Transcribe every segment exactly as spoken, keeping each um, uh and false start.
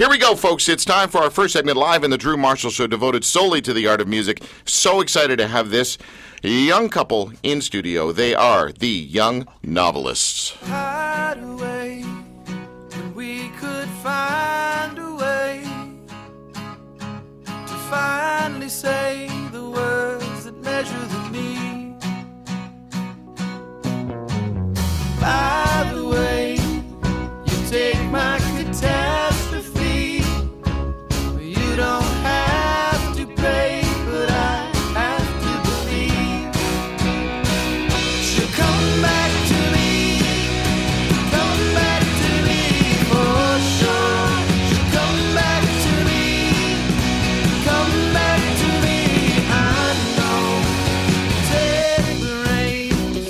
Here we go, folks. It's time for our first segment live in the Drew Marshall Show, devoted solely to the art of music. So excited to have this young couple in studio. They are the Young Novelists. Hide away when we could find a way to finally say the words that measure the need. By the way, you take my catastrophe, you don't have to pay, but I have to believe she'll come back to me, come back to me for sure. She'll come back to me, come back to me. I know. Take the reins,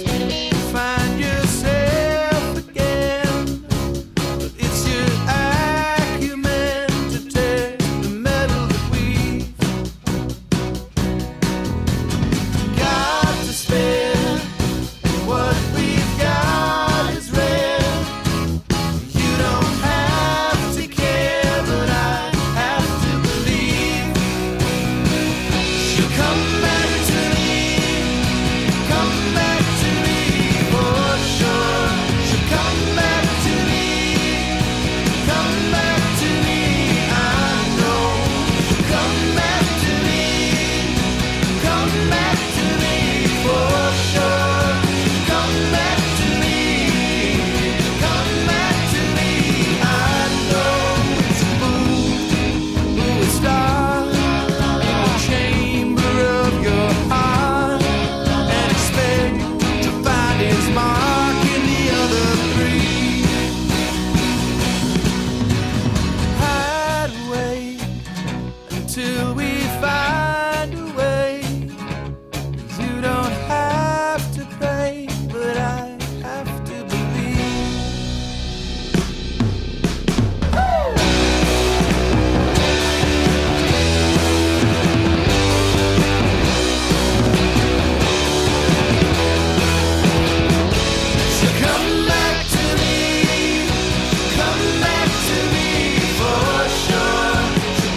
find yourself again, but it's your acumen to tear the metal that we got to spare, and what we've got is rare. You don't have to care, but I have to believe. She'll come back to me, come back to me for sure. She'll come back to me, come back to me. I know. She'll come back to me, come back to me for sure. She'll come back to me, come back to me. I know it's a move, who is starved in the chamber of your heart, and expect to find his mark in the other three. Hide away until we find a way. You don't have to pay, but I have to believe. She'll come back to me, come back to me for sure. She'll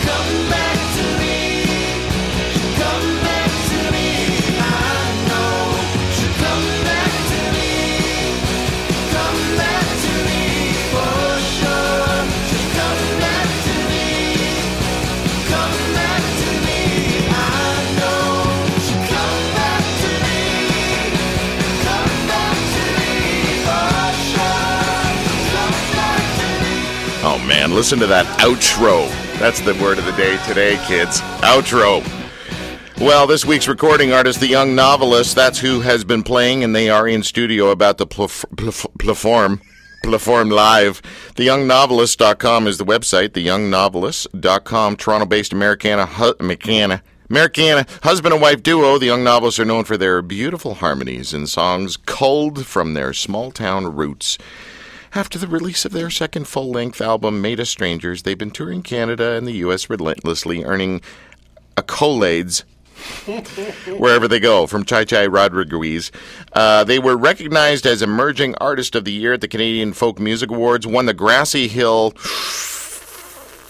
come back to me, she'll come back to me. I know. She'll come back to me, come back to me for sure. She'll come back to me, come back to me. I know. She'll come back to me, come back to me for sure. Come back to me. Oh man, listen to that outro. That's the word of the day today, kids. Outro. Well, this week's recording artist, the Young Novelists, that's who has been playing, and they are in studio about the plaf- plaf- platform. Platform Live. the young novelists dot com is the website. the young novelists dot com. Toronto-based Americana, hu- Americana, Americana husband and wife duo. The Young Novelists are known for their beautiful harmonies and songs culled from their small-town roots. After the release of their second full-length album, Made Us Strangers, they've been touring Canada and the U S relentlessly, earning accolades wherever they go, from Chai Chai Rodriguez. Uh, they were recognized as Emerging Artist of the Year at the Canadian Folk Music Awards, won the Grassy Hill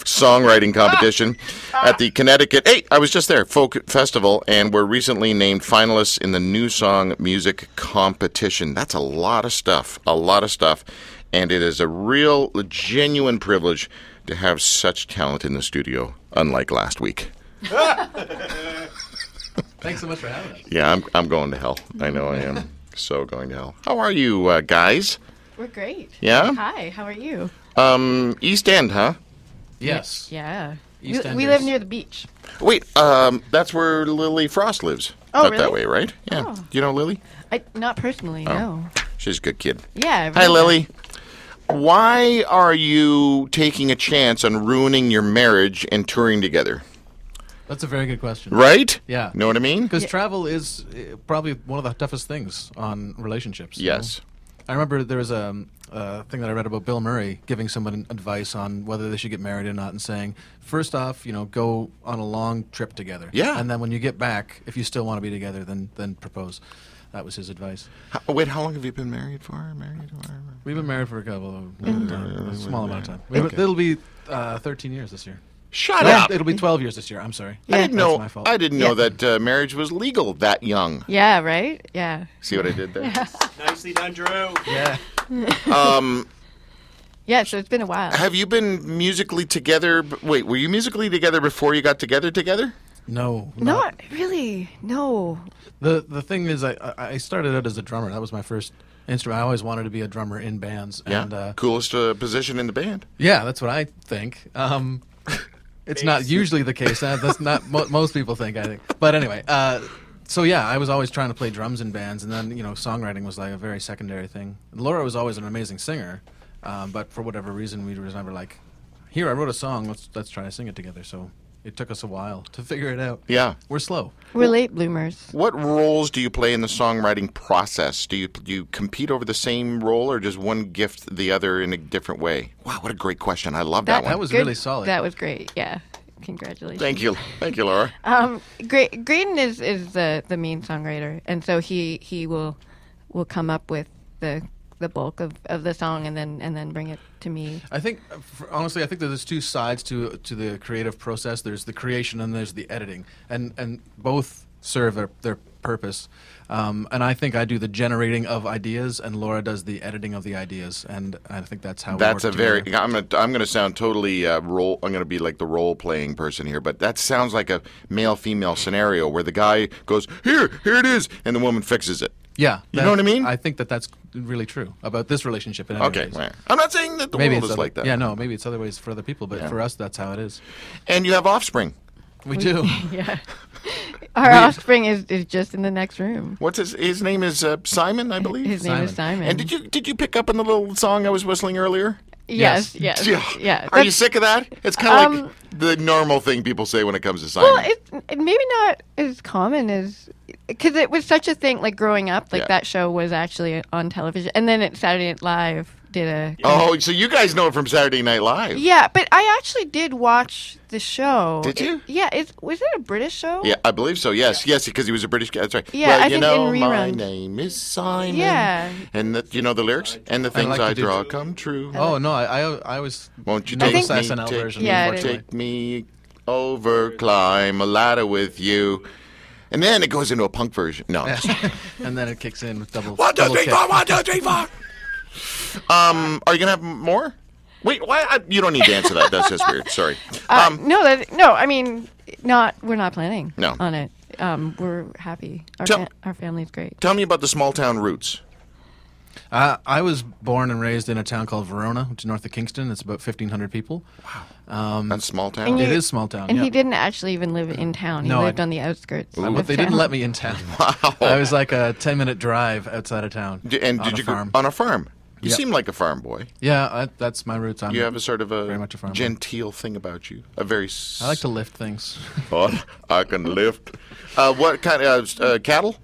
Songwriting Competition at the Connecticut, hey, I was just there, Folk Festival, and were recently named finalists in the New Song Music Competition. That's a lot of stuff, a lot of stuff, and it is a real, genuine privilege to have such talent in the studio, unlike last week. Thanks so much for having us. Yeah, I'm I'm going to hell. I know I am. So going to hell. How are you uh, guys? We're great. Yeah? Hi, how are you? Um, East End, huh? Yes. Yeah. We, we Eastenders. live near the beach. Wait, um, that's where Lily Frost lives. Oh, really? Up that way, right? Yeah. Oh. Do you know Lily? I Not personally, Oh. no. She's a good kid. Yeah. Hi, really. Lily. Why are you taking a chance on ruining your marriage and touring together? That's a very good question. Right? Yeah. Know what I mean? Because travel is uh, probably one of the toughest things on relationships. you Yes. know? I remember there was a um, uh, thing that I read about Bill Murray giving someone advice on whether they should get married or not, and saying, first off, you know, go on a long trip together. Yeah. And then when you get back, if you still want to be together, then then propose. That was his advice. How, wait, how long have you been married for? Married or? We've been married for a couple of mm-hmm. time, a small amount of time. We, okay. It'll be uh, thirteen years this year. Shut well, up! It'll be twelve years this year. I'm sorry. Yeah. I didn't know. That's my fault. I didn't know yeah. that uh, marriage was legal that young. Yeah. Right. Yeah. See what I did there? Yeah. Nicely done, Drew. Yeah. um. Yeah. So it's been a while. Have you been musically together? Wait, were you musically together before you got together? Together? No. Not, not really. No. The The thing is, I I started out as a drummer. That was my first instrument. I always wanted to be a drummer in bands. Yeah. And, uh, coolest uh, position in the band. Yeah, that's what I think. Um. It's Basically. Not usually the case. That's not what most people think, I think. But anyway, uh, so yeah, I was always trying to play drums in bands, and then, you know, songwriting was like a very secondary thing. And Laura was always an amazing singer, um, but for whatever reason, we were never like, here, I wrote a song, let's, let's try to sing it together. So it took us a while to figure it out. Yeah. We're slow. We're late bloomers. What roles do you play in the songwriting process? Do you, do you compete over the same role, or does one gift the other in a different way? Wow, what a great question. I love that, that one. That was good. Really solid. That was great, yeah. Congratulations. Thank you. Thank you, Laura. um, Gray- Graydon is, is the, the main songwriter, and so he, he will will come up with the the bulk of, of the song and then and then bring it to me. I think, honestly, I think there's two sides to to the creative process. There's the creation and there's the editing, and, and both serve their, their purpose. Um, and I think I do the generating of ideas, and Laura does the editing of the ideas, and I think that's how. That's we work a together. very. I'm gonna. I'm gonna sound totally uh, role. I'm gonna be like the role playing person here, but that sounds like a male female scenario where the guy goes here, here it is, and the woman fixes it. Yeah, you know what I mean. I think that that's really true about this relationship. In okay, right. I'm not saying that the maybe world is other, like that. Yeah, no, maybe it's other ways for other people, but yeah. for us, that's how it is. And you have offspring. We do. yeah. Our we, offspring is, is just in the next room. What's his his name is uh, Simon, I believe. His Simon. name is Simon. And did you did you pick up on the little song I was whistling earlier? Yes, yes, yes. yeah. Are you sick of that? It's kind of um, like the normal thing people say when it comes to Simon. Well, it's maybe not as common as because it was such a thing. Like growing up, like yeah. that show was actually on television, and then it Saturday Night Live did a. Oh, so you guys know it from Saturday Night Live? Yeah, but I actually did watch the show. Did you? It, yeah, it was it a British show? Yeah, I believe so. Yes, yeah. yes, because he was a British guy. That's right. Yeah, well, I you think know, in my name is Simon. Yeah, and the, you know the lyrics and the things I, like I draw do. come true. Oh no. I, I was. Won't you take me? Take, yeah, take me over, climb a ladder with you, and then it goes into a punk version. No, and then it kicks in with double. One, two, double three, kick. four. One, two, three, four. Um, are you gonna have more? Wait, why? I, you don't need to answer that. That's just weird. Sorry. Um, uh, no, that, no. I mean, not. We're not planning. No. on it. Um, we're happy. Our tell, fa- our family's great. Tell me about the small town roots. Uh, I was born and raised in a town called Verona, which is north of Kingston. It's about fifteen hundred people. Wow. Um, That's small town. He, it is small town, And yeah. he didn't actually even live in town. He no, lived I, on the outskirts But of They town. didn't let me in town. Wow. I was like a ten-minute drive outside of town D- and on did a you farm. Go on a farm? You yep. seem like a farm boy. Yeah, I, that's my roots. I'm you have a sort of a, very much a farm genteel boy. thing about you. A very. S- I like to lift things. oh, I can lift. Uh, what kind of uh, cattle?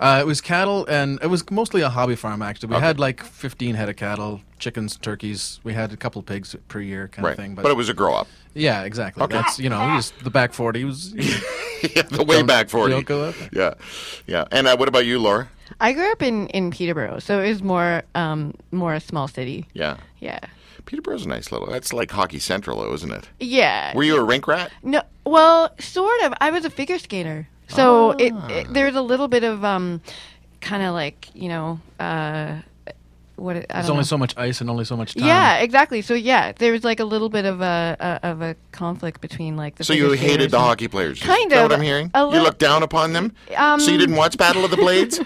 Uh, it was cattle, and it was mostly a hobby farm, actually. We okay. had like fifteen head of cattle, chickens, turkeys. We had a couple of pigs per year kind right. of thing. But, but it was a grow-up. Yeah, exactly. Okay. That's, you know, we just, the back forty was... yeah, the way back forty. Don't go up. Yeah, yeah. And uh, what about you, Laura? I grew up in, in Peterborough, so it was more um, more a small city. Yeah. Yeah. Peterborough's a nice little... That's like Hockey Central, though, isn't it? Yeah. Were you a rink rat? No. Well, sort of. I was a figure skater. So ah. it, it, there's a little bit of um, kind of like, you know, uh, what it, I There's don't only know. so much ice and only so much time. Yeah, exactly. So yeah, there was like a little bit of a, a of a conflict between like the. So you hated the hockey players. Kind of. Is that what I'm hearing? You looked down upon them. Um, so you didn't watch Battle of the Blades.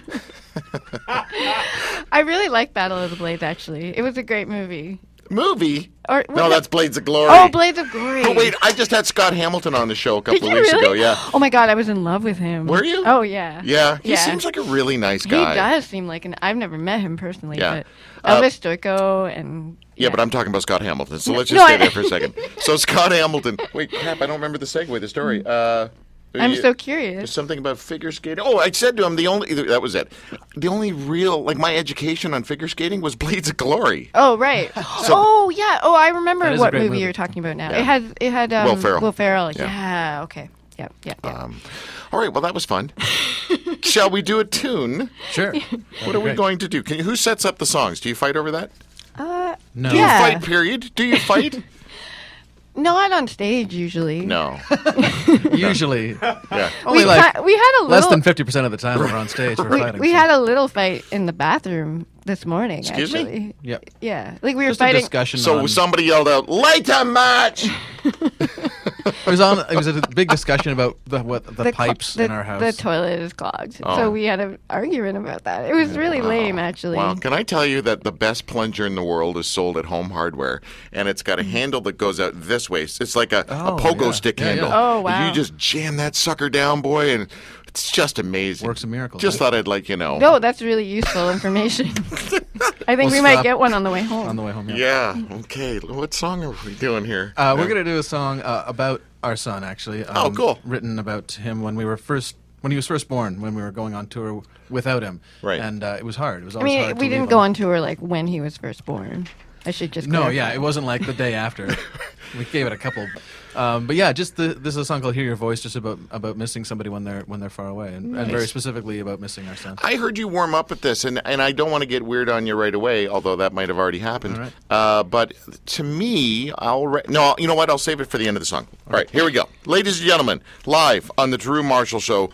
I really liked Battle of the Blades. Actually, it was a great movie. Movie? Or, no, that? that's Blades of Glory. Oh, Blades of Glory. Oh, wait, I just had Scott Hamilton on the show a couple of weeks really? ago. Yeah. Oh, my God, I was in love with him. Were you? Oh, yeah. Yeah, he yeah. seems like a really nice guy. He does seem like an... I've never met him personally, yeah. but uh, Elvis Stoico and... Yeah. yeah, but I'm talking about Scott Hamilton, so let's just no, stay I, there for a second. So Scott Hamilton... Wait, crap, I don't remember the segue, the story. Uh... I'm you, so curious. There's something about figure skating. Oh, I said to him the only that was it. The only real like my education on figure skating was Blades of Glory. Oh right. so, oh yeah. Oh, I remember what movie, movie you're talking about now. Yeah. It had it had um, Will Ferrell. Will Ferrell. Yeah. yeah. Okay. Yeah. Yeah. yeah. Um, all right. Well, that was fun. Shall we do a tune? Sure. What are we going to do? Can you, who sets up the songs? Do you fight over that? Uh, no. Do you yeah. fight, period? Do you fight? Not on stage, usually. No. Usually. Yeah. Only we, like ha- we had a little... Less than fifty percent of the time we're on stage, we're we, fighting. We so. had a little fight in the bathroom this morning, Excuse actually. Me? Yep. Yeah. Like, we were Just fighting... a discussion So on... somebody yelled out, "Later, match!" It was on. It was a big discussion about the, what the, the pipes cl- the, in our house. The toilet is clogged, oh. so we had an argument about that. It was really wow. lame, actually. Well, can I tell you that the best plunger in the world is sold at Home Hardware, and it's got a handle that goes out this way. It's like a, oh, a pogo yeah. stick yeah, handle. Yeah. Oh wow! You just jam that sucker down, boy, and it's just amazing. Works a miracle. Just right? thought I'd like you know. No, that's really useful information. I think we'll we might get one on the way home. On the way home, yeah. Yeah, okay. What song are we doing here? Uh, we're going to do a song uh, about our son, actually. Um, oh, cool. Written about him when we were first, when he was first born, when we were going on tour without him. Right. And uh, it was hard. It was always I mean, hard we didn't go on tour, like, when he was first born. I should just No, yeah, it wasn't like the day after. We gave it a couple. Um, but yeah, just the, this is a song called "Hear Your Voice," just about, about missing somebody when they're when they're far away, and, nice. and very specifically about missing our son. I heard you warm up at this, and, and I don't want to get weird on you right away, although that might have already happened. All right. Uh, but to me, I'll re- no, you know what? I'll save it for the end of the song. All, All right. right, here we go, ladies and gentlemen, live on the Drew Marshall Show.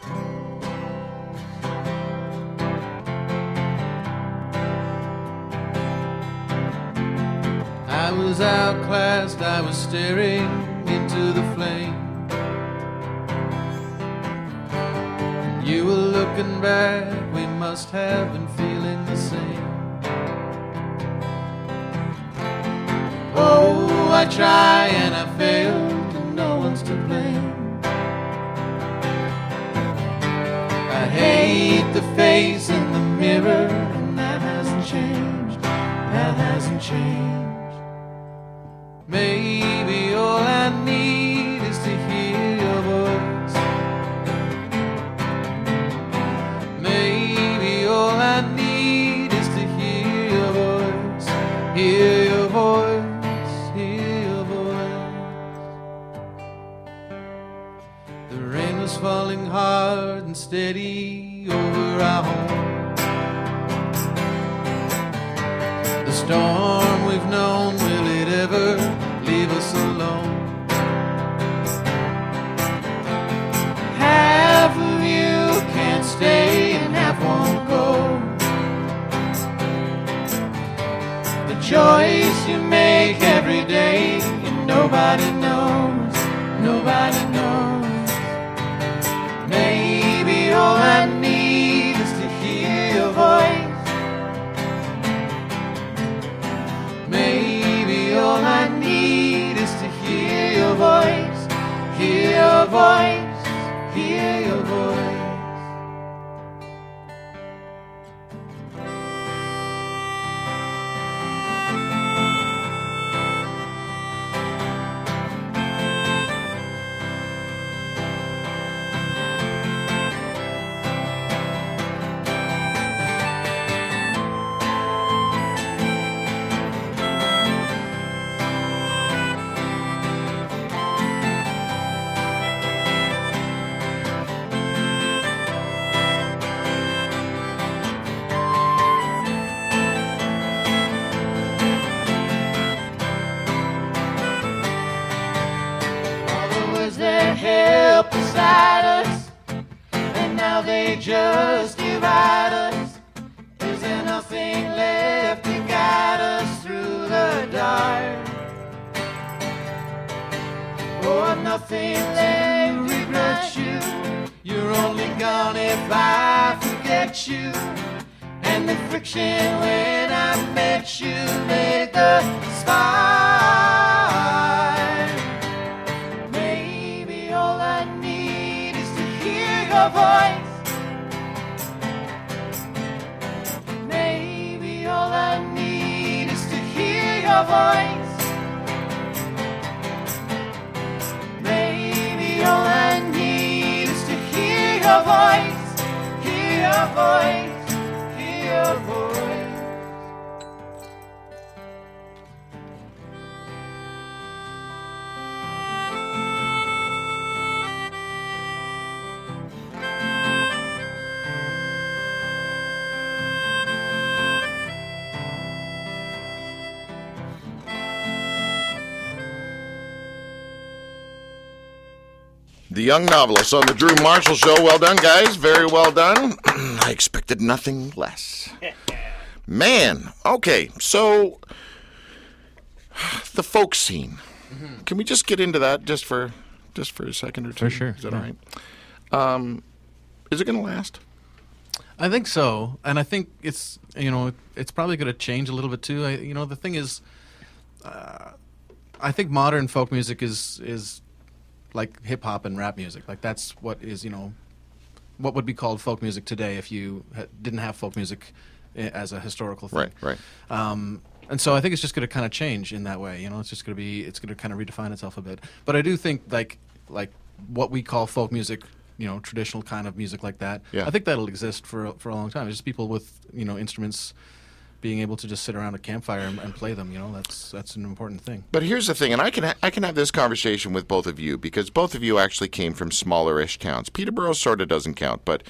I was outclassed, I was staring into the flame. You were looking back, we must have been feeling the same. Oh, I try and I fail, and no one's to blame. I hate the face in the mirror, and that hasn't changed, that hasn't changed. Maybe all I need is to hear your voice. Maybe all I need is to hear your voice. Hear your voice, hear your voice. The rain was falling hard and steady over our home. The storm we've known, will it ever leave us alone? Half of you can't stay and half won't go. The choice you make every day, and nobody knows, nobody knows. Maybe all I need is to hear your voice. Maybe all I need voice, hear your voice, hear your voice. The Young Novelists on the Drew Marshall Show. Well done, guys. Very well done. I expected nothing less. Man. Okay, so the folk scene. Mm-hmm. Can we just get into that just for just for a second or two? For sure. Is that yeah. all right? Um, is it going to last? I think so, and I think it's you know it's probably going to change a little bit too. I, you know the thing is, uh, I think modern folk music is is like hip hop and rap music. Like that's what is you know what would be called folk music today if you ha- didn't have folk music as a historical thing. Right, right. Um, and so I think it's just going to kind of change in that way. You know, it's just going to be it's going to kind of redefine itself a bit. But I do think like like what we call folk music. You know, traditional kind of music like that. Yeah. I think that'll exist for for a long time. It's just people with you know instruments being able to just sit around a campfire and, and play them. You know, that's that's an important thing. But here's the thing, and I can ha- I can have this conversation with both of you because both of you actually came from smaller-ish towns. Peterborough sort of doesn't count, but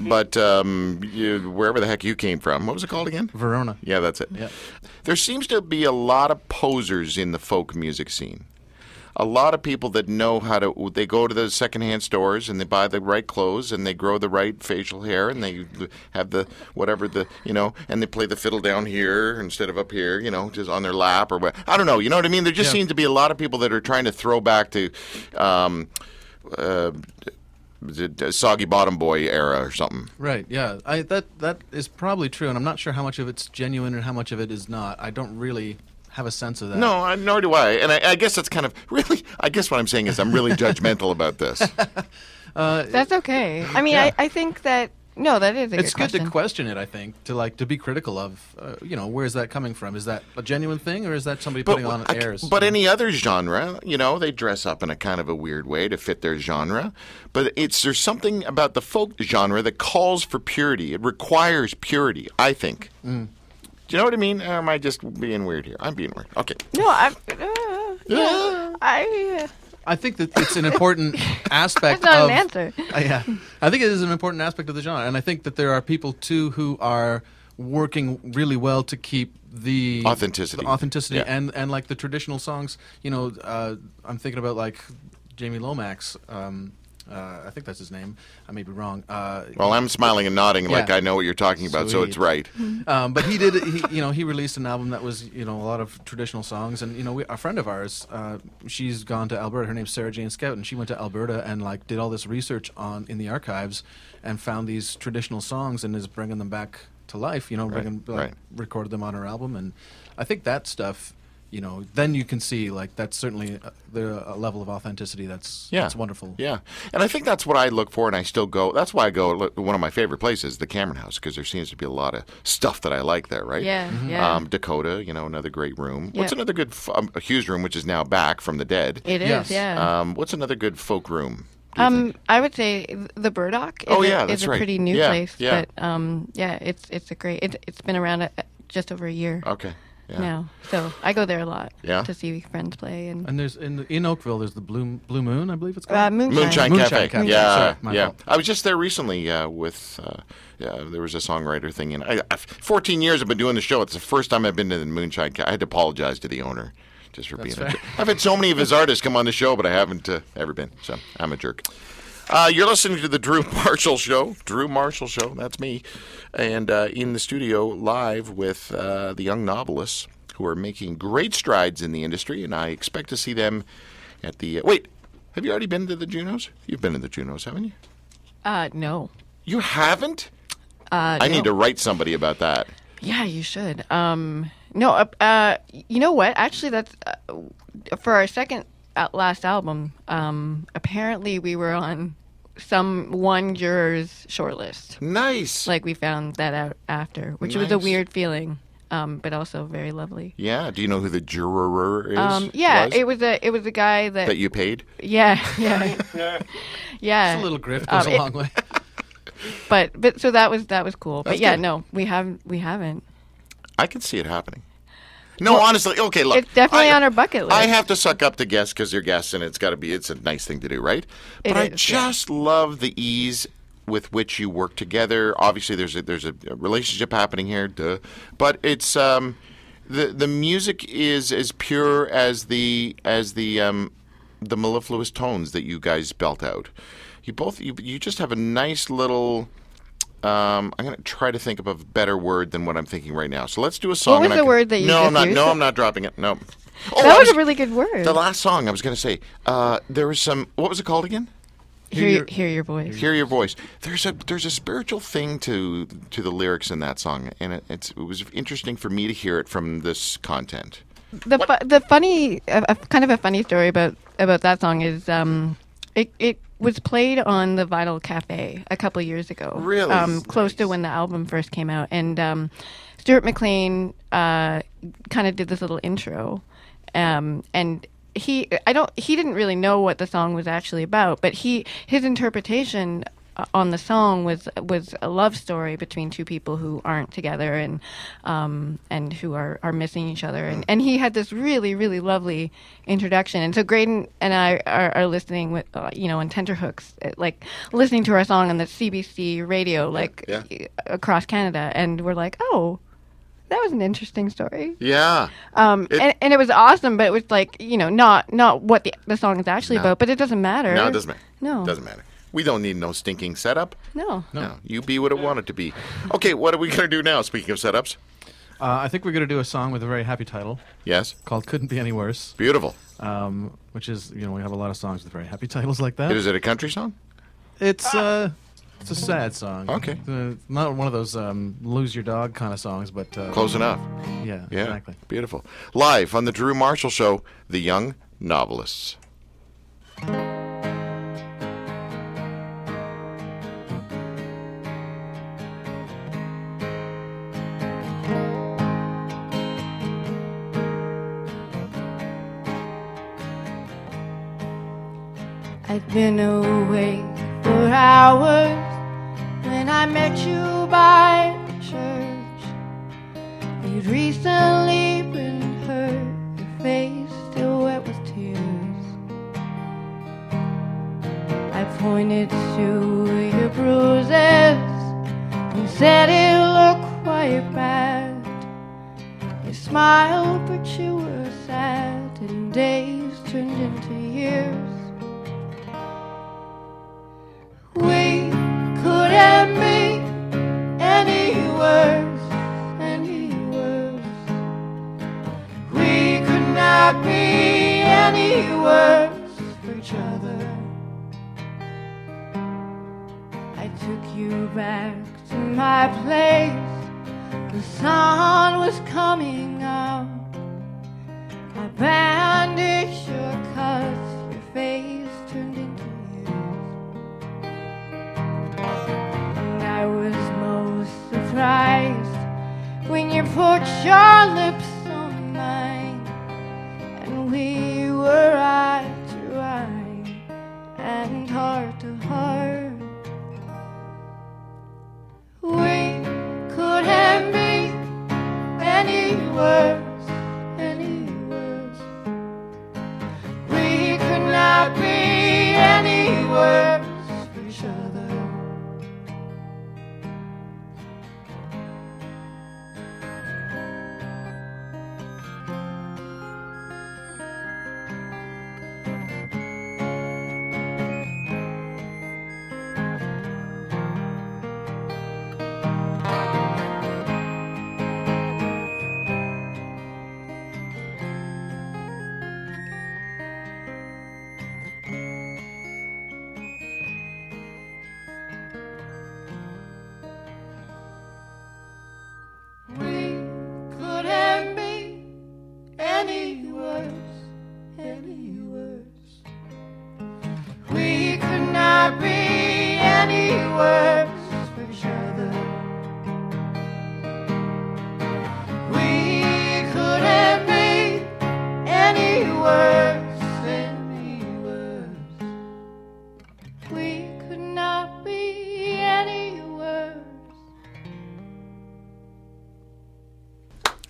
but um, you, wherever the heck you came from, what was it called again? Verona. Yeah, that's it. Yeah. There seems to be a lot of posers in the folk music scene. A lot of people that know how to, they go to the secondhand stores and they buy the right clothes and they grow the right facial hair and they have the whatever the, you know, and they play the fiddle down here instead of up here, you know, just on their lap or what. I don't know. You know what I mean? There just yeah. seems to be a lot of people that are trying to throw back to um, uh, the Soggy Bottom Boy era or something. Right. Yeah. I, that that is probably true. And I'm not sure how much of it's genuine and how much of it is not. I don't really have a sense of that. No, I, nor do I. And I, I guess that's kind of really, I guess what I'm saying is I'm really judgmental about this. uh, that's okay. I mean, yeah. I, I think that, no, that is a it's good, good question. To question it, I think, to like to be critical of, uh, you know, where is that coming from? Is that a genuine thing or is that somebody but, putting on I, airs? But any other genre, you know, they dress up in a kind of a weird way to fit their genre. But it's there's something about the folk genre that calls for purity. It requires purity, I think. Mm. Do you know what I mean? Or am I just being weird here? I'm being weird. Okay. No, I'm... Uh, yeah, I... Uh, I think that it's an important aspect that's of... That's not an answer. Uh, yeah. I think it is an important aspect of the genre. And I think that there are people, too, who are working really well to keep the... Authenticity. The authenticity yeah. and, and, like, the traditional songs. You know, uh, I'm thinking about, like, Jamie Lomax... Um, Uh, I think that's his name. I may be wrong. Uh, well, I'm smiling and nodding yeah. like I know what you're talking about, Sweet. So it's right. um, but he did, he, you know, he released an album that was, you know, a lot of traditional songs. And you know, we, a friend of ours, uh, she's gone to Alberta. Her name's Sarah Jane Scout, and she went to Alberta and like did all this research on in the archives and found these traditional songs and is bringing them back to life. You know, right. bringing, like, right. recorded them on her album, and I think that stuff. You know, then you can see, like, that's certainly a, the, a level of authenticity that's, yeah. that's wonderful. Yeah. And I think that's what I look for, and I still go. That's why I go to one of my favorite places, the Cameron House, because there seems to be a lot of stuff that I like there, right? Yeah, mm-hmm. yeah. Um, Dakota, you know, another great room. Yeah. What's another good um, – Hughes room, which is now back from the dead. It is, yes. yeah. Um, what's another good folk room? Um, think? I would say the Burdock is, oh, yeah, a, that's is right. a pretty new yeah, place. Yeah. But, um, yeah, it's it's a great it, – it's been around a, just over a year. Okay. Yeah. Now, so I go there a lot yeah. to see friends play, and and there's in in Oakville there's the Blue Blue Moon, I believe it's called uh, Moonshine. Moonshine, Moonshine Cafe. Cafe. Yeah, Sorry, my yeah. fault. I was just there recently uh, with uh, yeah, there was a songwriter thing, and I, I, fourteen years I've been doing the show. It's the first time I've been to the Moonshine Cafe. I had to apologize to the owner just for That's being. Fair. A jerk. I've had so many of his artists come on the show, but I haven't uh, ever been. So I'm a jerk. Uh, you're listening to the Drew Marshall Show. Drew Marshall Show, that's me. And uh, in the studio live with uh, the Young Novelists who are making great strides in the industry, and I expect to see them at the... Uh, wait, have you already been to the Junos? You've been to the Junos, haven't you? Uh, no. You haven't? Uh, I no. need to write somebody about that. Yeah, you should. Um, no, uh, uh, you know what? Actually, that's... Uh, for our second uh, last album, um, apparently we were on... some one juror's shortlist. Nice. Like we found that out after, which nice. was a weird feeling, um, but also very lovely. Yeah. Do you know who the juror is? Um, yeah, was? it was a it was a guy that that you paid. Yeah, yeah, yeah. It's a little grift goes um, a long it, way. but but so that was that was cool. That's but yeah, good. no, we haven't we haven't. I can see it happening. No, well, honestly, okay, look. It's definitely I, on our bucket list. I have to suck up to guests because you're guests and it's got to be, it's a nice thing to do, right? But it I is, just yeah. love the ease with which you work together. Obviously, there's a, there's a relationship happening here, duh. But it's, um, the the music is as pure as the, as the, um, the mellifluous tones that you guys belt out. You both, you, you just have a nice little. Um, I'm going to try to think of a better word than what I'm thinking right now. So let's do a song. What was the can, word that you no, just not, used? No, I'm not dropping it. No. Oh, that was, was a really good word. The last song I was going to say, uh, there was some, what was it called again? Hear, hear, your, hear your voice. Hear your voice. There's a there's a spiritual thing to to the lyrics in that song, and it, it's, it was interesting for me to hear it from this content. The fu- the funny, uh, uh, kind of a funny story about, about that song is um, it it was played on the Vital Cafe a couple years ago. Really, um, nice. Close to when the album first came out, and um, Stuart McLean uh, kind of did this little intro, um, and. He, I don't. He didn't really know what the song was actually about, but he, his interpretation on the song was was a love story between two people who aren't together and um, and who are, are missing each other. And, and he had this really really lovely introduction. And so Graydon and I are, are listening with uh, you know on tenterhooks, like listening to our song on the C B C radio, like yeah. across Canada, and we're like, oh. That was an interesting story. Yeah. Um, it, and, and it was awesome, but it was like, you know, not not what the, the song is actually no. about, but it doesn't matter. No, it doesn't matter. No. It doesn't matter. We don't need no stinking setup. No. No. no. You be what it wanted to be. Okay, what are we going to do now, speaking of setups? Uh, I think we're going to do a song with a very happy title. Yes. Called Couldn't Be Any Worse. Beautiful. Um, which is, you know, we have a lot of songs with very happy titles like that. Is it a country song? It's... Uh, It's a sad song. Okay. Uh, not one of those um, lose your dog kind of songs, but... Uh, Close enough. Yeah, yeah, exactly. Beautiful. Live on The Drew Marshall Show, The Young Novelists. I've been awake for hours. When I met you by church, you'd recently been hurt, your face still wet with tears. I pointed to your bruises and said it looked quite bad. You smiled but you were sad, and days turned into years. We couldn't be any worse, any worse. We could not be any worse for each other. I took you back to my place. The sun was coming up. I bandaged your cuts, your face turned into years. I was most surprised when you put your lips on mine, and we were eye to eye and heart to heart. We couldn't be any worse, any worse. We could not be any worse.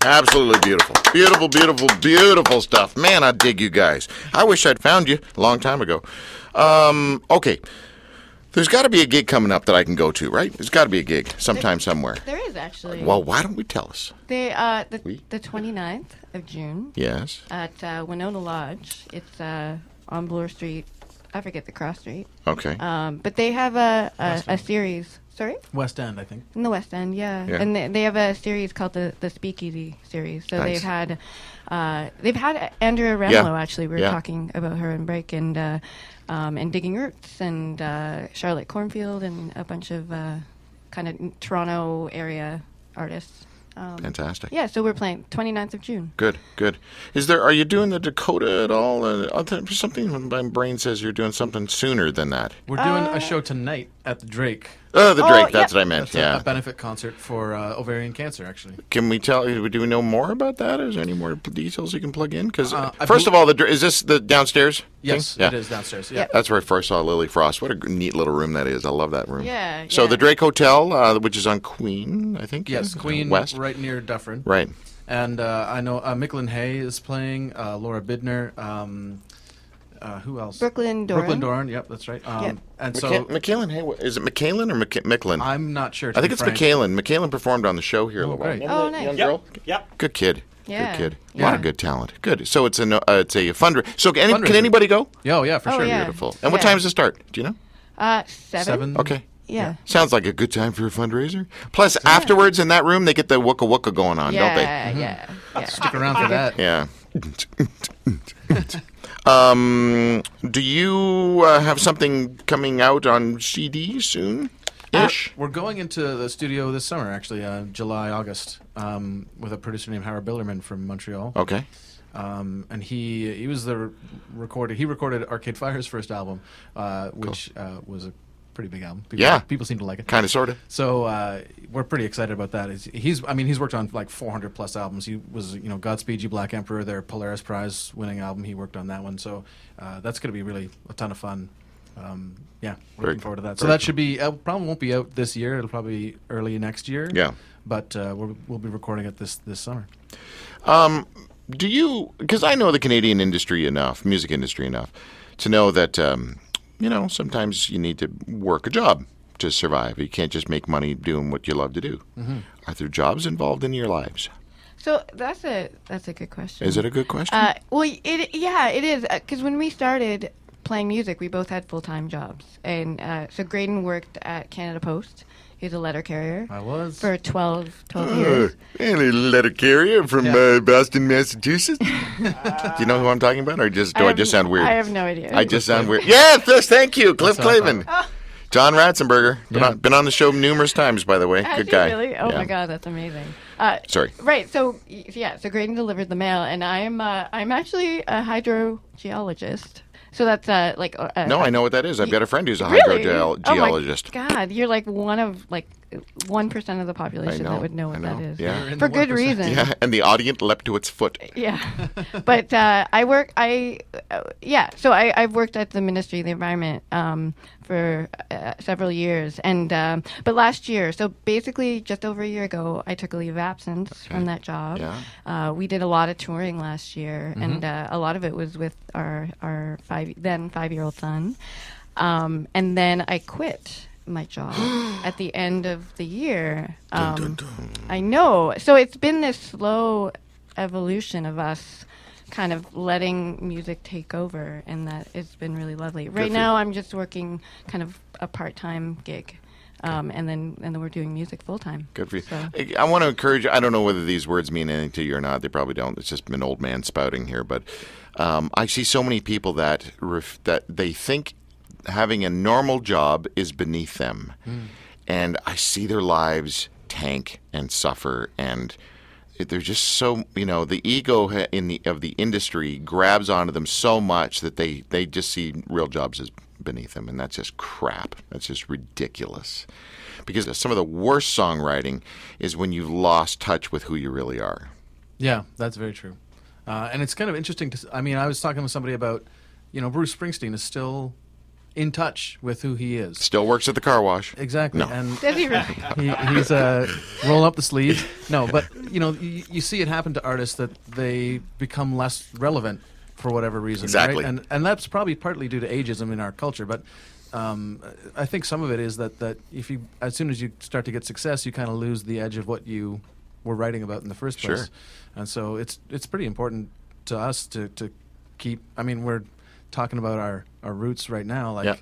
Absolutely beautiful. Beautiful, beautiful, beautiful stuff. Man, I dig you guys. I wish I'd found you a long time ago. Um, okay. There's got to be a gig coming up that I can go to, right? There's got to be a gig sometime there, somewhere. There is, actually. Well, why don't we tell us? They, uh, the, the twenty-ninth of June. Yes. At uh, Winona Lodge. It's... Uh, on Bloor Street. I forget the cross street. Okay. Um, but they have a, a, a series. Sorry? West End, I think. In the West End, yeah. yeah. And they, they have a series called the, the Speakeasy Series. So nice. they've had uh, they've had Andrea Remlo, yeah. actually. We were yeah. talking about her in break. And uh, um, and Digging Roots and uh, Charlotte Cornfield and a bunch of uh, kind of Toronto area artists. Um, Fantastic. Yeah, so we're playing twenty-ninth of June. Good, good. Is there? Are you doing the Dakota at all? Uh, something my brain says you're doing something sooner than that. We're doing uh, a show tonight at the Drake. Oh, the oh, Drake. That's yeah. what I meant. That's yeah, a, a benefit concert for uh, ovarian cancer. Actually, can we tell? Do we know more about that? Is there any more details you can plug in? Because uh, first bl- of all, the is this the downstairs? Yes, yeah. it is downstairs. Yeah, that's where I first saw Lily Frost. What a neat little room that is. I love that room. Yeah. So yeah. the Drake Hotel, uh, which is on Queen, I think. Yes, yeah? Queen West, right near Dufferin. Right. And uh, I know uh, Mikhlyn Hay is playing. Uh, Laura Bidner. Um, Uh, who else? Brooklyn Doran. Brooklyn Doran, yep, that's right. Um, yep. And so, Mikhlyn Hay, is it Mikhlyn or Mc- Mikhlyn? I'm not sure. I think it's Mikhlyn. Mikhlyn performed on the show here oh, a little while. Oh, nice. Young yep. girl? Yep. Good kid. Yeah. Good kid. Yeah. A lot of good talent. Good. So it's a uh, it's a fundraiser. So any, fundraiser. Can anybody go? Oh, yeah, for oh, sure. Yeah. Beautiful. And what yeah. time does it start? Do you know? Uh, seven. Seven. Okay. Yeah. yeah. Sounds like a good time for a fundraiser. Plus, yeah. afterwards in that room, they get the wooka wooka going on, yeah, don't they? Yeah, mm-hmm. yeah, yeah. Stick around for that. Yeah. Um, do you uh, have something coming out on C D soon? Ish. Uh, we're going into the studio this summer, actually, uh, July, August, um, with a producer named Howard Billerman from Montreal. Okay. Um, and he he was the recorder. He recorded Arcade Fire's first album, uh, which cool. uh, was a pretty big album. People, yeah, people seem to like it. Kind of, sort of. So uh, we're pretty excited about that. He's, he's, I mean, he's worked on like four hundred plus albums. He was, you know, Godspeed You Black Emperor, their Polaris Prize winning album. He worked on that one. So uh, that's going to be really a ton of fun. Um, yeah, we're looking forward to that. So that should be uh, probably won't be out this year. It'll probably be early next year. Yeah, but uh, we'll we'll be recording it this this summer. Um, do you? Because I know the Canadian industry enough, music industry enough, to know that. Um, You know, sometimes you need to work a job to survive. You can't just make money doing what you love to do. Mm-hmm. Are there jobs involved in your lives? So that's a that's a good question. Is it a good question? Uh, well, it yeah, it is. Because when we started playing music, we both had full-time jobs. And uh, so Graydon worked at Canada Post. He was a letter carrier. I was. For twelve, twelve uh, years. And a letter carrier from yeah. uh, Boston, Massachusetts. Uh, do you know who I'm talking about? Or just do I, I just sound weird? I have no idea. I just sound weird. Yeah, thank you. Cliff Clavin. Oh. John Ratzenberger. Been, yeah. on, been on the show numerous times, by the way. Has Good guy. Really? Oh, yeah. my God. That's amazing. Uh, Sorry. Right. So, yeah. So Graydon delivered the mail. And I'm, uh, I'm actually a hydrogeologist. So that's uh, like... Uh, no, I know what that is. I've got a friend who's a really? hydrogeologist. Oh, my God. You're like one of, like, one percent of the population know, that would know what know. that is. Yeah. For good one percent. Reason. Yeah, and the audience leapt to its foot. Yeah. But uh, I work... I uh, Yeah, so I, I've worked at the Ministry of the Environment um, for uh, several years. and um, But last year, so basically just over a year ago, I took a leave of absence okay. from that job. Yeah. Uh, we did a lot of touring last year, mm-hmm. and uh, a lot of it was with our, our five then five-year-old son, um, and then I quit my job at the end of the year. Um, dun, dun, dun. I know. So it's been this slow evolution of us kind of letting music take over, and that it's been really lovely. Right Good now, I'm just working kind of a part-time gig. Um, and then and then we're doing music full-time. Good for you. So. I, I want to encourage you. I don't know whether these words mean anything to you or not. They probably don't. It's just an old man spouting here. But um, I see so many people that ref, that they think having a normal job is beneath them. Mm. And I see their lives tank and suffer. And they're just so, you know, the ego in the of the industry grabs onto them so much that they, they just see real jobs as beneath them, and that's just crap. That's just ridiculous. Because some of the worst songwriting is when you've lost touch with who you really are. Yeah, that's very true. Uh, and it's kind of interesting to, I mean, I was talking with somebody about, you know, Bruce Springsteen is still in touch with who he is. Still works at the car wash. Exactly. No. And he really? he, he's uh, rolling up the sleeves. No, but, you know, you, you see it happen to artists that they become less relevant for whatever reason, exactly, right? and and that's probably partly due to ageism in our culture. But um, I think some of it is that, that if you, as soon as you start to get success, you kind of lose the edge of what you were writing about in the first place. Sure. And so it's it's pretty important to us to to keep. I mean, we're talking about our, our roots right now, like yeah.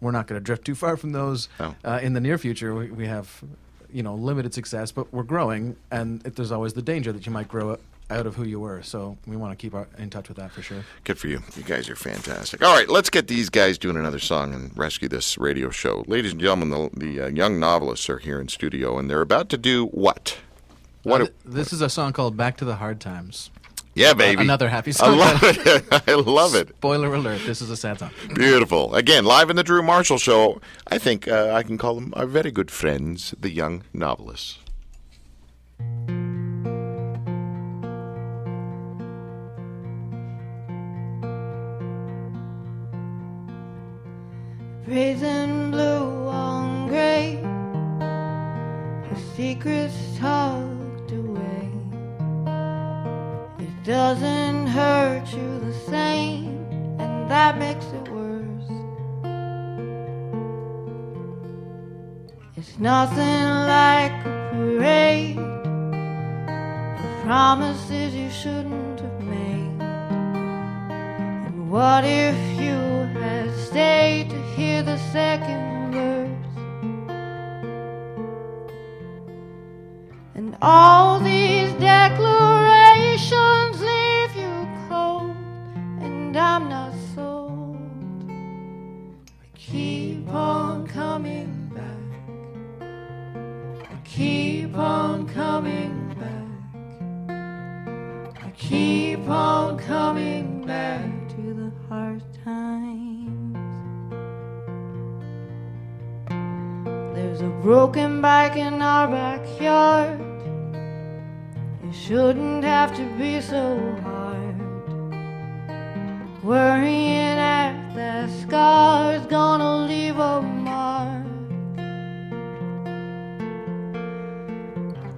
we're not going to drift too far from those oh. uh, in the near future. We, we have, you know, limited success, but we're growing, and it, there's always the danger that you might grow out of who you were. So we want to keep our, in touch with that for sure. Good for you. You guys are fantastic. All right, let's get these guys doing another song and rescue this radio show. Ladies and gentlemen, the, the uh, Young Novelists are here in studio, and they're about to do what? What? Uh, th- this is a song called "Back to the Hard Times." Yeah, baby. Another happy song. I love it. I love it. Spoiler alert, this is a sad song. Beautiful. Again, live in the Drew Marshall Show. I think uh, I can call them our very good friends, the Young Novelists. Raisin blue on gray, the secret's tucked away. Doesn't hurt you the same, and that makes it worse. It's nothing like a parade of promises you shouldn't have made. And what if you had stayed to hear the second verse? And all these declarations leave you cold, and I'm not sold. I keep on coming back. I keep on coming back. I keep on coming back to the hard times. There's a broken bike in our backyard. Shouldn't have to be so hard. Worrying at that scar's gonna leave a mark.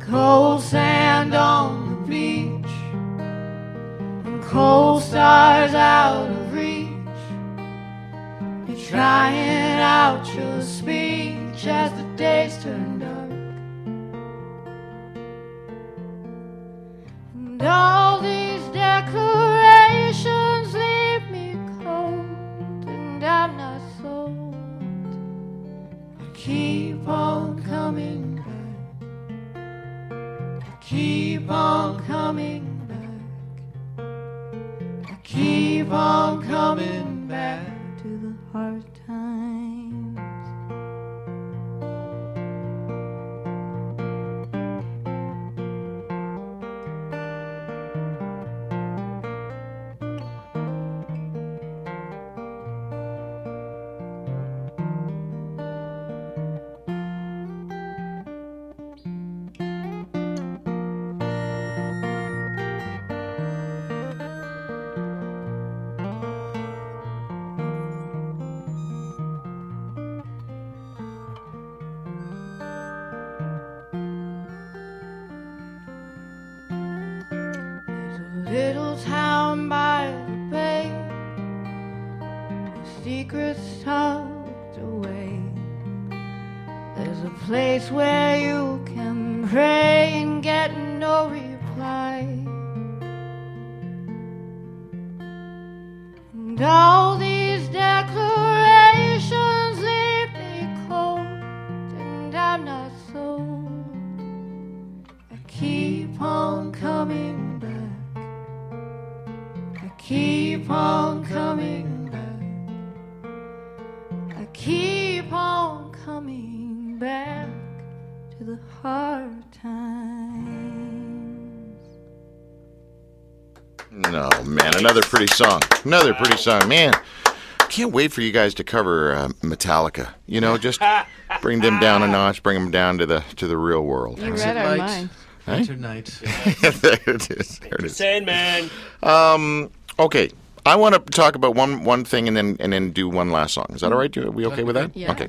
Cold sand on the beach, and cold stars out of reach. You're trying out your speech as the days turn dark. And all these declarations leave me cold, and I'm not sold. I keep on coming back. I keep on coming back. I keep on coming back to the hard times. Pretty song. Another wow. pretty song. Man, can't wait for you guys to cover uh, Metallica. You know, just bring them down a notch, bring them down to the to the real world. You read our minds. Winter night. There it is. There it is. Sandman. Um, okay. I want to talk about one one thing and then and then do one last song. Is that all right? Are we okay with that? Yeah. Okay.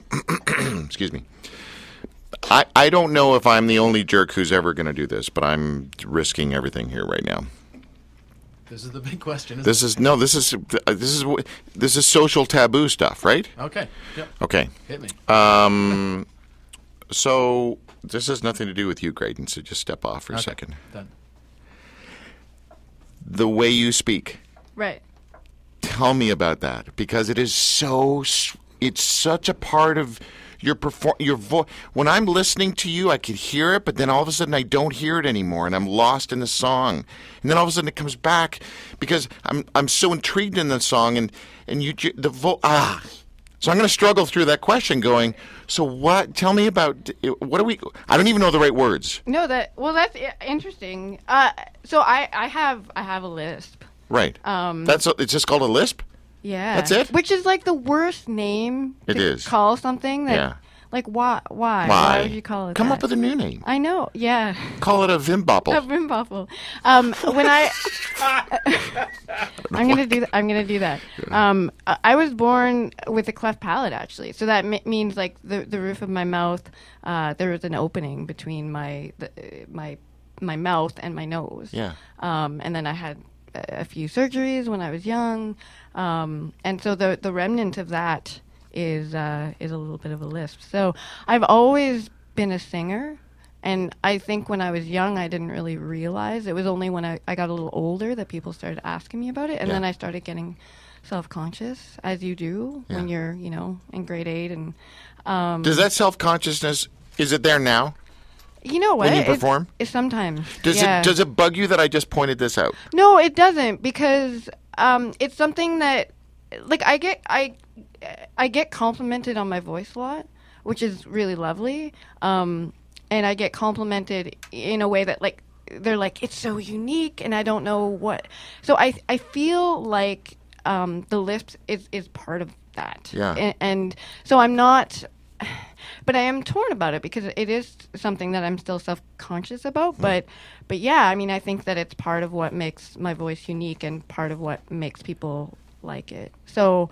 Excuse me. I, I don't know if I'm the only jerk who's ever going to do this, but I'm risking everything here right now. This is the big question. Isn't this is it? no. This is this is this is social taboo stuff, right? Okay. Yep. Okay. Hit me. Um. So this has nothing to do with you, Graydon. So just step off for okay. a second. Done. The way you speak. Right. tell me about that, because it is so, it's such a part of your perform, your voice. When I'm listening to you, I could hear it, but then all of a sudden I don't hear it anymore, and I'm lost in the song. And then all of a sudden it comes back because I'm I'm so intrigued in the song, and and you the vo- ah. So I'm going to struggle through that question going, so what, tell me about, what are we, I don't even know the right words. No, that, well, that's interesting. Uh, so I, I have, I have a lisp. Right. Um, that's, a, it's just called a lisp? Yeah. That's it? Which is like the worst name to it is. Call something. That, yeah. Like, why, why? Why? Why would you call it Come that? Up with a new name. I know, yeah. Call it a Vimboppel. A Vimboppel. Um, when I, uh, I'm gonna do, th- I'm gonna do that. Um, I was born with a cleft palate, actually. So that m- means like the the roof of my mouth. Uh, there was an opening between my the, uh, my my mouth and my nose. Yeah. Um, and then I had a, a few surgeries when I was young, um, and so the the remnant of that. Is uh, is a little bit of a lisp. So I've always been a singer, and I think when I was young I didn't really realize. It was only when I, I got a little older that people started asking me about it, and yeah. then I started getting self-conscious, as you do yeah. when you're, you know, in grade eight. And um, does that self-consciousness, is it there now? You know what? When you perform? It's, it's sometimes. Does yeah. it does it bug you that I just pointed this out? No, it doesn't, because um, it's something that, like, I get... I. I get complimented on my voice a lot, which is really lovely. Um, and I get complimented in a way that, like, they're like, it's so unique, and I don't know what. So I I feel like um, the lisps is, is part of that. Yeah. And, and so I'm not, but I am torn about it because it is something that I'm still self-conscious about. Mm. But, but yeah, I mean, I think that it's part of what makes my voice unique and part of what makes people like it. So...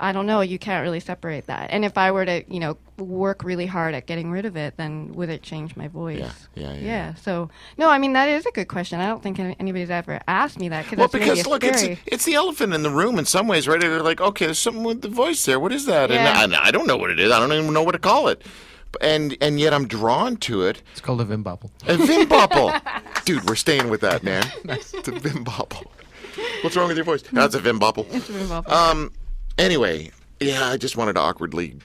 I don't know. You can't really separate that. And if I were to, you know, work really hard at getting rid of it, then would it change my voice? Yeah, yeah, yeah. yeah. So, no, I mean, that is a good question. I don't think anybody's ever asked me that. Cause well, because, look, it's, it's the elephant in the room in some ways, right? They're like, okay, there's something with the voice there. What is that? Yeah. And I, I don't know what it is. I don't even know what to call it. And and yet I'm drawn to it. It's called a Vimboppel. A Vimboppel. Dude, we're staying with that, man. Nice. It's a Vimboppel. What's wrong with your voice? That's no, a Vimboppel. It's a Vimboppel. Um... Anyway, yeah, I just wanted to awkwardly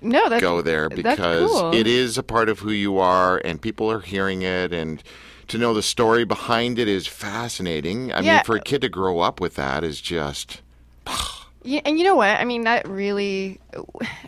no, that's, go there because cool. It is a part of who you are, and people are hearing it, and to know the story behind it is fascinating. I yeah. mean, for a kid to grow up with that is just... yeah, and you know what? I mean, that really...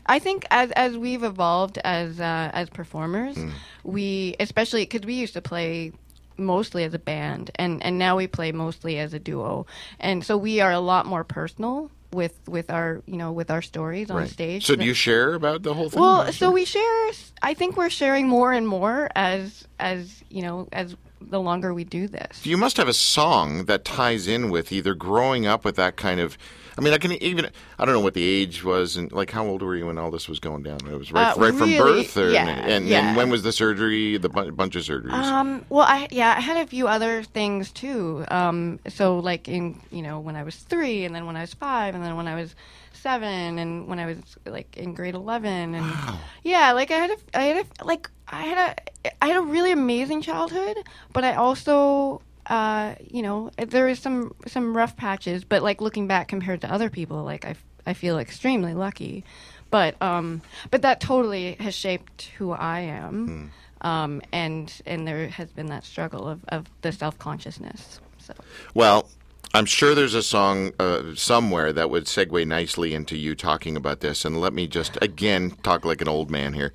I think as as we've evolved as uh, as performers, mm. we, especially because we used to play... mostly as a band, and and now we play mostly as a duo, and so we are a lot more personal with with our you know with our stories on right. stage. So do you share about the whole thing? Well, so sure. we share. I think we're sharing more and more as as you know as the longer we do this. You must have a song that ties in with either growing up with that kind of. I mean, I can even. I don't know what the age was, and like, how old were you when all this was going down? It was right, uh, right really, from birth, or, yeah, and, and, yeah. and when was the surgery? The bu- bunch of surgeries. Um. Well, I yeah, I had a few other things too. Um. So like in you know when I was three, and then when I was five, and then when I was seven, and when I was like in grade eleven, and wow. yeah, like I had a, I had a, like I had a, I had a really amazing childhood, but I also. Uh, you know, there is some, some rough patches, but like looking back compared to other people, like I, f- I feel extremely lucky, but um, but that totally has shaped who I am, mm. um, and and there has been that struggle of, of the self consciousness. So. Well, I'm sure there's a song uh, somewhere that would segue nicely into you talking about this, and let me just again talk like an old man here.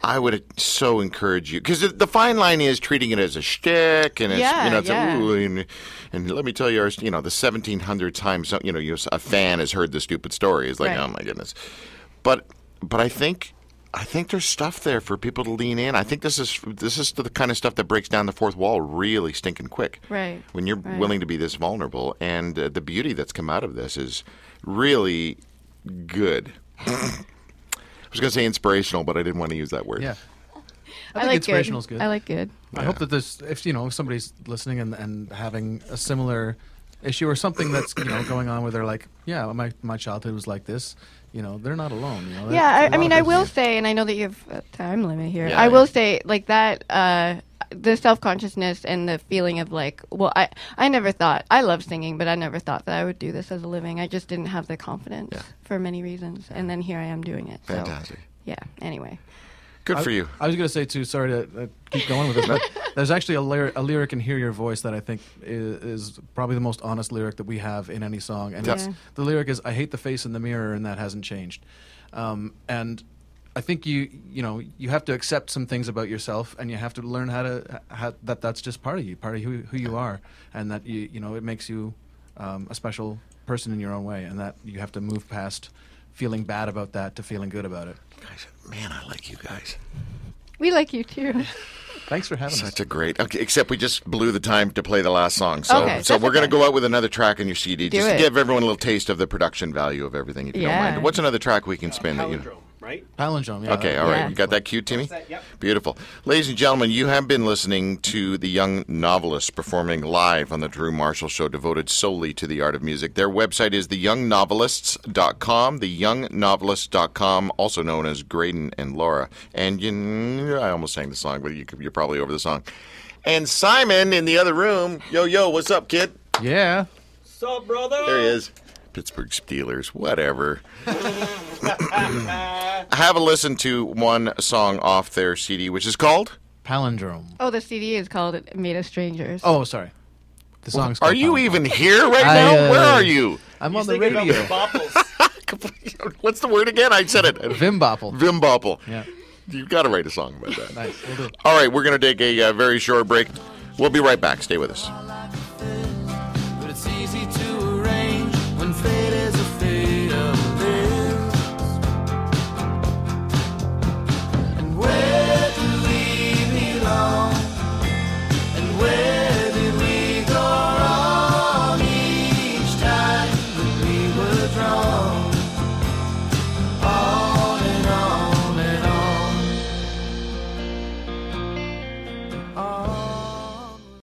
I would so encourage you, because the fine line is treating it as a shtick, and it's, yeah, you know, it's yeah. a, ooh, and, and let me tell you, you know, the seventeen hundred times, you know, a fan has heard the stupid story. It's like, right. oh my goodness, but but I think I think there's stuff there for people to lean in. I think this is this is the kind of stuff that breaks down the fourth wall really stinking quick. Right. When you're right. willing to be this vulnerable, and uh, the beauty that's come out of this is really good. I was going to say inspirational, but I didn't want to use that word. Yeah, I, I think like inspirational is good. I like good. I yeah. hope that there's, if you know, if somebody's listening and, and having a similar issue or something that's you know going on where they're like, yeah, my my childhood was like this. You know, they're not alone. You know, yeah, I, I mean, I will say, and I know that you have a time limit here. Yeah, I yeah. will say, like that. Uh, the self-consciousness and the feeling of like, well, I, I never thought, I love singing, but I never thought that I would do this as a living. I just didn't have the confidence yeah. for many reasons. Yeah. And then here I am doing it. Fantastic. So, yeah. Anyway. Good for you. I, I was going to say, too, sorry to uh, keep going with this, but there's actually a, ly- a lyric in Hear Your Voice that I think is, is probably the most honest lyric that we have in any song. And yeah. it's, the lyric is, I hate the face in the mirror, and that hasn't changed. Um, and I think you you know you have to accept some things about yourself, and you have to learn how to how, that that's just part of you, part of who, who you are, and that you you know it makes you um, a special person in your own way, and that you have to move past feeling bad about that to feeling good about it. Guys, man, I like you guys. We like you too. Thanks for having Such us. Such a great. Okay, except we just blew the time to play the last song, so okay, so we're okay. going to go out with another track on your C D Do just it. to give everyone a little taste of the production value of everything. If you yeah. don't mind, what's another track we can uh, spin that you? Right? Palindrome, yeah. Okay, all right. Yeah. You got that cue, Timmy? Yep. Beautiful. Ladies and gentlemen, you have been listening to The Young Novelists performing live on The Drew Marshall Show, devoted solely to the art of music. Their website is the young novelists dot com, the young novelists dot com, also known as Graydon and Laura. And you, I almost sang the song, but you, you're probably over the song. And Simon in the other room. Yo, yo, what's up, kid? Yeah. What's up, brother? There he is. Pittsburgh Steelers, whatever. Have a listen to one song off their C D, which is called Palindrome. Oh, the C D is called Made Us Strangers. Oh, sorry. The song's well, called Are you Palindrome. even here right I, now? Uh, Where are you? I'm He's on the radio. About the What's the word again? I said it. Vimboppel. Vimboppel. Yeah. You've got to write a song about that. Nice. We'll do. All right, we're going to take a uh, very short break. We'll be right back. Stay with us.